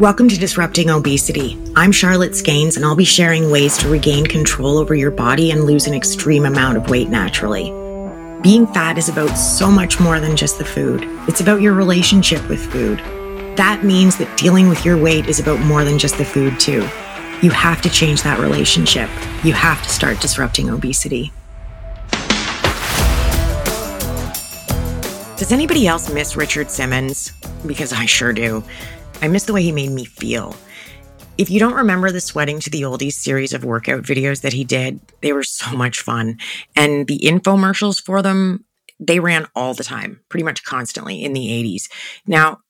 Welcome to Disrupting Obesity. I'm Charlotte Skanes, and I'll be sharing ways to regain control over your body and lose an extreme amount of weight naturally. Being fat is about so much more than just the food. It's about your relationship with food. That means that dealing with your weight is about more than just the food too. You have to change that relationship. You have to start disrupting obesity. Does anybody else miss Richard Simmons? Because I sure do. I miss the way he made me feel. If you don't remember the Sweating to the Oldies series of workout videos that he did, they were so much fun. And the infomercials for them, they ran all the time, pretty much constantly in the 80s. Now,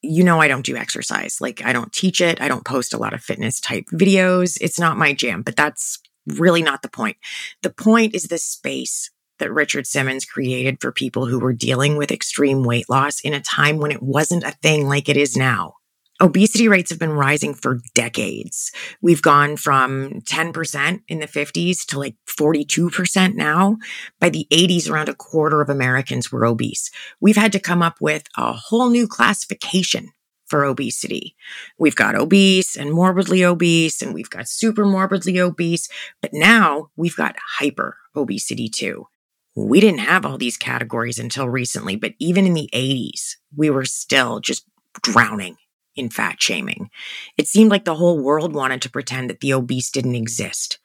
you know I don't do exercise. Like, I don't teach it. I don't post a lot of fitness type videos. It's not my jam, but that's really not the point. The point is the space that Richard Simmons created for people who were dealing with extreme weight loss in a time when it wasn't a thing like it is now. Obesity rates have been rising for decades. We've gone from 10% in the 50s to like 42% now. By the 80s, around a quarter of Americans were obese. We've had to come up with a whole new classification for obesity. We've got obese and morbidly obese, and we've got super morbidly obese, but now we've got hyper obesity too. We didn't have all these categories until recently, but even in the 80s, we were still just drowning in fat shaming. It seemed like the whole world wanted to pretend that the obese didn't exist.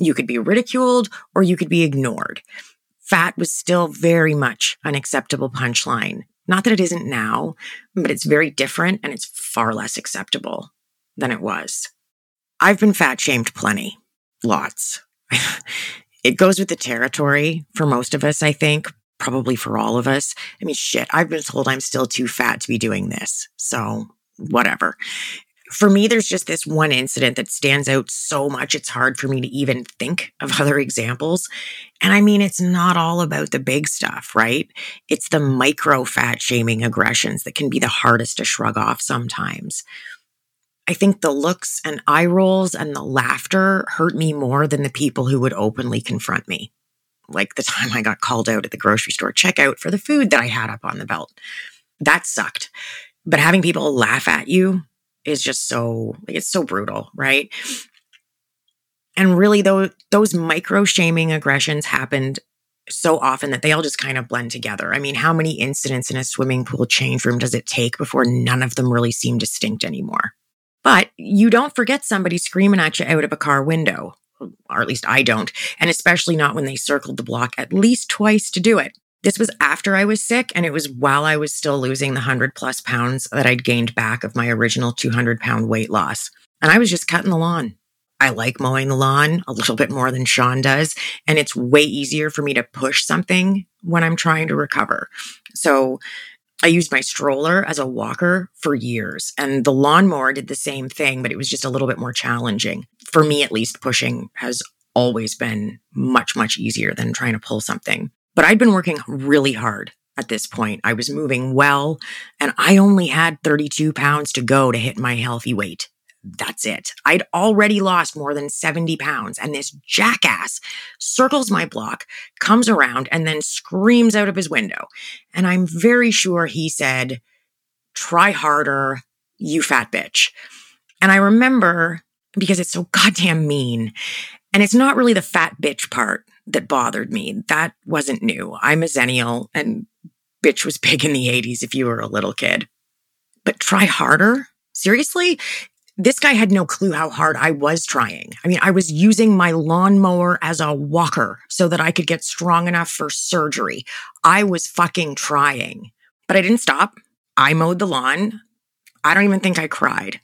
You could be ridiculed or you could be ignored. Fat was still very much an acceptable punchline. Not that it isn't now, but it's very different and it's far less acceptable than it was. I've been fat shamed plenty. Lots. It goes with the territory for most of us, I think. Probably for all of us. I mean, shit, I've been told I'm still too fat to be doing this. So whatever. For me, there's just this one incident that stands out so much, it's hard for me to even think of other examples. And I mean, it's not all about the big stuff, right? It's the micro fat shaming aggressions that can be the hardest to shrug off sometimes. I think the looks and eye rolls and the laughter hurt me more than the people who would openly confront me. Like the time I got called out at the grocery store checkout for the food that I had up on the belt. That sucked. But having people laugh at you is just so brutal, right? And really, those micro-shaming aggressions happened so often that they all just kind of blend together. I mean, how many incidents in a swimming pool change room does it take before none of them really seem distinct anymore? But you don't forget somebody screaming at you out of a car window, or at least I don't, and especially not when they circled the block at least twice to do it. This was after I was sick, and it was while I was still losing the 100+ pounds that I'd gained back of my original 200-pound weight loss. And I was just cutting the lawn. I like mowing the lawn a little bit more than Sean does, and it's way easier for me to push something when I'm trying to recover. So I used my stroller as a walker for years, and the lawnmower did the same thing, but it was just a little bit more challenging. For me, at least, pushing has always been much, much easier than trying to pull something. But I'd been working really hard at this point. I was moving well, and I only had 32 pounds to go to hit my healthy weight. That's it. I'd already lost more than 70 pounds, and this jackass circles my block, comes around, and then screams out of his window. And I'm very sure he said, "Try harder, you fat bitch." And I remember, because it's so goddamn mean, and it's not really the fat bitch part that bothered me. That wasn't new. I'm a Xennial, and bitch was big in the 80s if you were a little kid. But try harder? Seriously? This guy had no clue how hard I was trying. I mean, I was using my lawnmower as a walker so that I could get strong enough for surgery. I was fucking trying. But I didn't stop. I mowed the lawn. I don't even think I cried.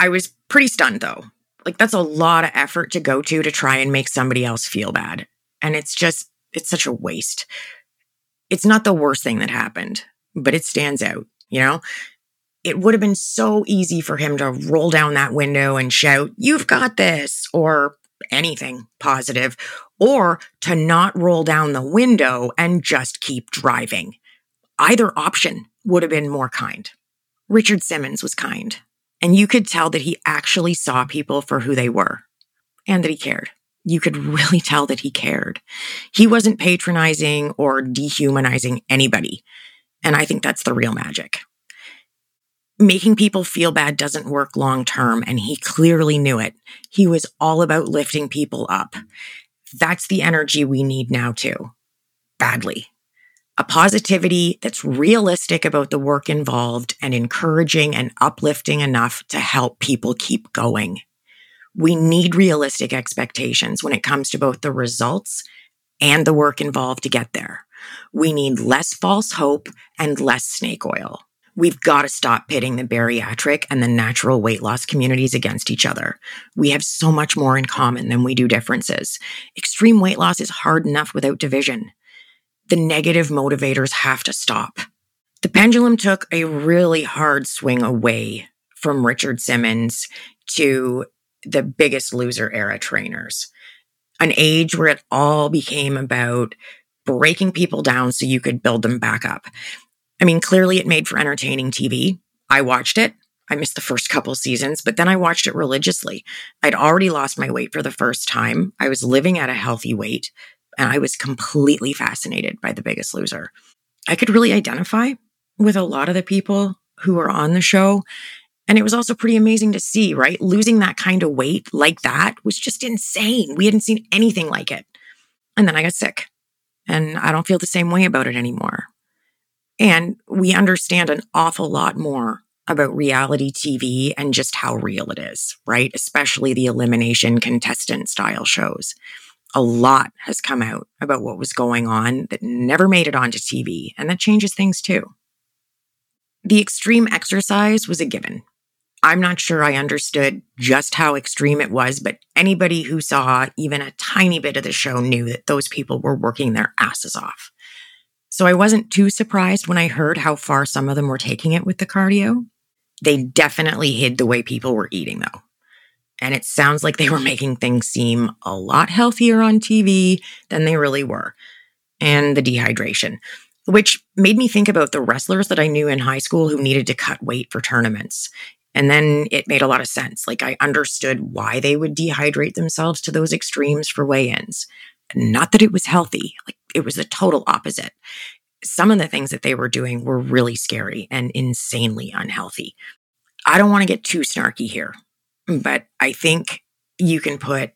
I was pretty stunned, though. Like, that's a lot of effort to go to try and make somebody else feel bad. And it's such a waste. It's not the worst thing that happened, but it stands out, you know? It would have been so easy for him to roll down that window and shout, "You've got this," or anything positive, or to not roll down the window and just keep driving. Either option would have been more kind. Richard Simmons was kind. And you could tell that he actually saw people for who they were and that he cared. You could really tell that he cared. He wasn't patronizing or dehumanizing anybody. And I think that's the real magic. making people feel bad doesn't work long term, and he clearly knew it. He was all about lifting people up. That's the energy we need now too, badly. A positivity that's realistic about the work involved and encouraging and uplifting enough to help people keep going. We need realistic expectations when it comes to both the results and the work involved to get there. We need less false hope and less snake oil. We've got to stop pitting the bariatric and the natural weight loss communities against each other. We have so much more in common than we do differences. Extreme weight loss is hard enough without division. The negative motivators have to stop. The pendulum took a really hard swing away from Richard Simmons to the Biggest Loser era trainers, an age where it all became about breaking people down so you could build them back up. I mean, clearly it made for entertaining TV. I watched it. I missed the first couple seasons, but then I watched it religiously. I'd already lost my weight for the first time. I was living at a healthy weight, and I was completely fascinated by The Biggest Loser. I could really identify with a lot of the people who were on the show. And it was also pretty amazing to see, right? Losing that kind of weight like that was just insane. We hadn't seen anything like it. And then I got sick, and I don't feel the same way about it anymore. And we understand an awful lot more about reality TV and just how real it is, right? Especially the elimination contestant style shows. A lot has come out about what was going on that never made it onto TV, and that changes things too. The extreme exercise was a given. I'm not sure I understood just how extreme it was, but anybody who saw even a tiny bit of the show knew that those people were working their asses off. So I wasn't too surprised when I heard how far some of them were taking it with the cardio. They definitely hid the way people were eating, though. And it sounds like they were making things seem a lot healthier on TV than they really were. And the dehydration, which made me think about the wrestlers that I knew in high school who needed to cut weight for tournaments. And then it made a lot of sense. Like, I understood why they would dehydrate themselves to those extremes for weigh-ins. Not that it was healthy. Like, it was the total opposite. Some of the things that they were doing were really scary and insanely unhealthy. I don't want to get too snarky here, but I think you can put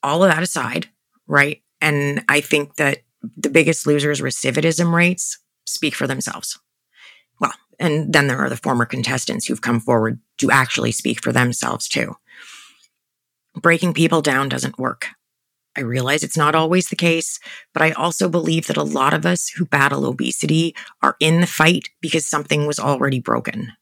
all of that aside, right? And I think that The Biggest Loser's recidivism rates speak for themselves. Well, and then there are the former contestants who've come forward to actually speak for themselves too. Breaking people down doesn't work. I realize it's not always the case, but I also believe that a lot of us who battle obesity are in the fight because something was already broken.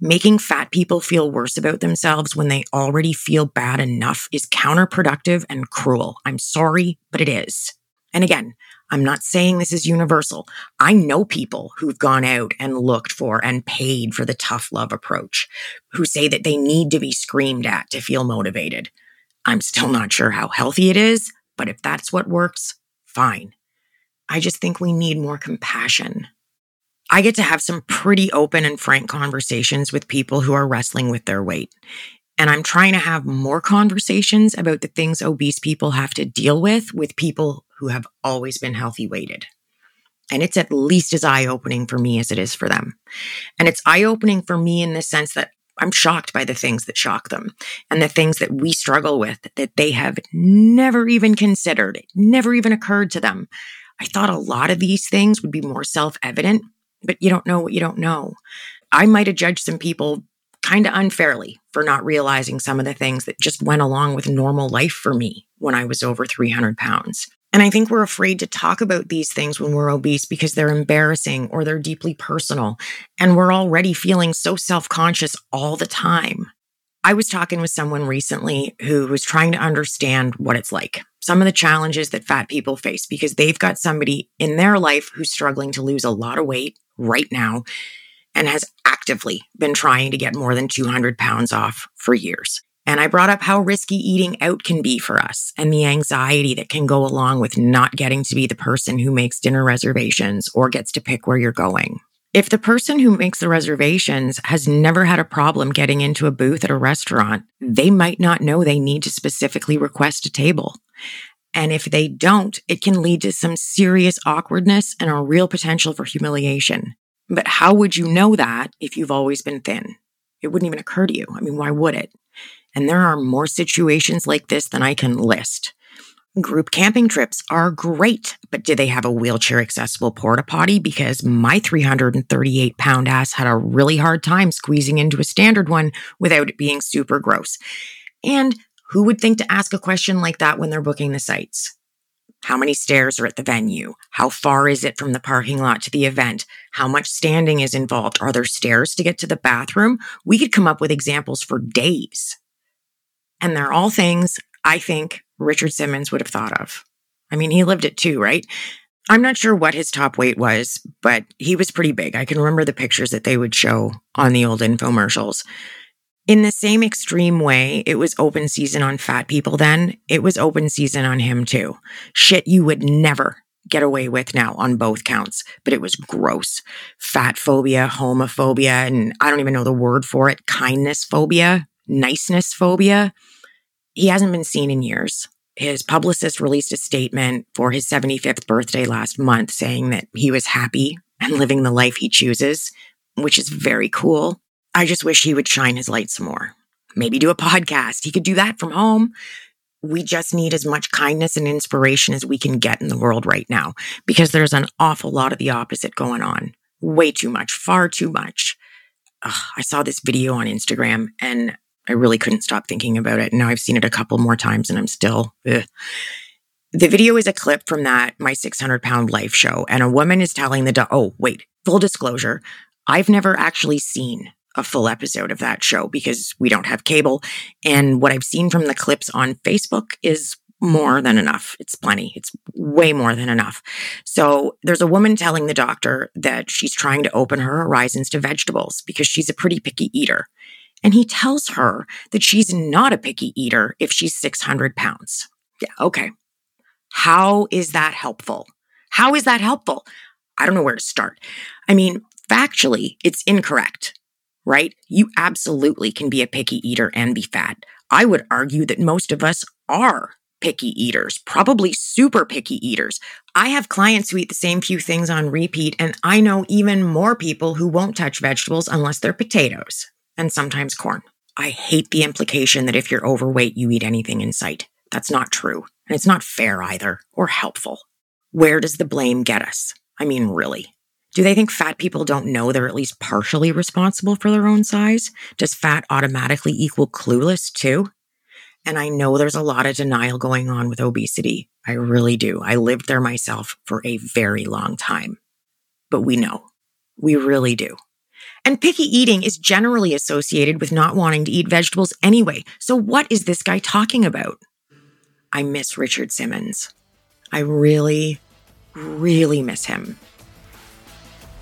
Making fat people feel worse about themselves when they already feel bad enough is counterproductive and cruel. I'm sorry, but it is. And again, I'm not saying this is universal. I know people who've gone out and looked for and paid for the tough love approach, who say that they need to be screamed at to feel motivated. I'm still not sure how healthy it is, but if that's what works, fine. I just think we need more compassion. I get to have some pretty open and frank conversations with people who are wrestling with their weight. And I'm trying to have more conversations about the things obese people have to deal with people who have always been healthy weighted. And it's at least as eye-opening for me as it is for them. And it's eye-opening for me in the sense that I'm shocked by the things that shock them and the things that we struggle with that they have never even considered. It never even occurred to them. I thought a lot of these things would be more self-evident, but you don't know what you don't know. I might have judged some people kind of unfairly for not realizing some of the things that just went along with normal life for me when I was over 300 pounds. And I think we're afraid to talk about these things when we're obese because they're embarrassing or they're deeply personal. And we're already feeling so self-conscious all the time. I was talking with someone recently who was trying to understand what it's like, some of the challenges that fat people face, because they've got somebody in their life who's struggling to lose a lot of weight right now and has actively been trying to get more than 200 pounds off for years. And I brought up how risky eating out can be for us and the anxiety that can go along with not getting to be the person who makes dinner reservations or gets to pick where you're going. If the person who makes the reservations has never had a problem getting into a booth at a restaurant, they might not know they need to specifically request a table. And if they don't, it can lead to some serious awkwardness and a real potential for humiliation. But how would you know that if you've always been thin? It wouldn't even occur to you. I mean, why would it? And there are more situations like this than I can list. Group camping trips are great, but do they have a wheelchair accessible porta potty? Because my 338-pound ass had a really hard time squeezing into a standard one without it being super gross. And who would think to ask a question like that when they're booking the sites? How many stairs are at the venue? How far is it from the parking lot to the event? How much standing is involved? Are there stairs to get to the bathroom? We could come up with examples for days. And they're all things I think Richard Simmons would have thought of. I mean, he lived it too, right? I'm not sure what his top weight was, but he was pretty big. I can remember the pictures that they would show on the old infomercials. In the same extreme way, it was open season on fat people then. It was open season on him too. Shit you would never get away with now on both counts, but it was gross. Fat phobia, homophobia, and I don't even know the word for it, kindness phobia, niceness phobia. He hasn't been seen in years. His publicist released a statement for his 75th birthday last month saying that he was happy and living the life he chooses, which is very cool. I just wish he would shine his light some more. Maybe do a podcast. He could do that from home. We just need as much kindness and inspiration as we can get in the world right now, because there's an awful lot of the opposite going on. Way too much, far too much. Ugh, I saw this video on Instagram and I really couldn't stop thinking about it. Now I've seen it a couple more times and I'm still, ugh. The video is a clip from that My 600-lb Life show. And a woman is telling the, full disclosure, I've never actually seen a full episode of that show because we don't have cable. And what I've seen from the clips on Facebook is more than enough. It's plenty. It's way more than enough. So there's a woman telling the doctor that she's trying to open her horizons to vegetables because she's a pretty picky eater. And he tells her that she's not a picky eater if she's 600 pounds. Yeah, okay. How is that helpful? How is that helpful? I don't know where to start. I mean, factually, it's incorrect, right? You absolutely can be a picky eater and be fat. I would argue that most of us are picky eaters, probably super picky eaters. I have clients who eat the same few things on repeat, and I know even more people who won't touch vegetables unless they're potatoes. And sometimes corn. I hate the implication that if you're overweight, you eat anything in sight. That's not true. And it's not fair either, or helpful. Where does the blame get us? I mean, really. Do they think fat people don't know they're at least partially responsible for their own size? Does fat automatically equal clueless too? And I know there's a lot of denial going on with obesity. I really do. I lived there myself for a very long time. But we know. We really do. And picky eating is generally associated with not wanting to eat vegetables anyway. So what is this guy talking about? I miss Richard Simmons. I really, really miss him.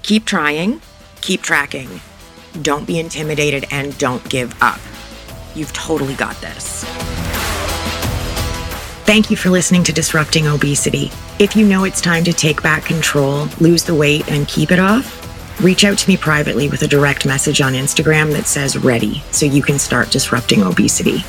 Keep trying, keep tracking. Don't be intimidated and don't give up. You've totally got this. Thank you for listening to Disrupting Obesity. If you know it's time to take back control, lose the weight, and keep it off, reach out to me privately with a direct message on Instagram that says ready, so you can start disrupting obesity.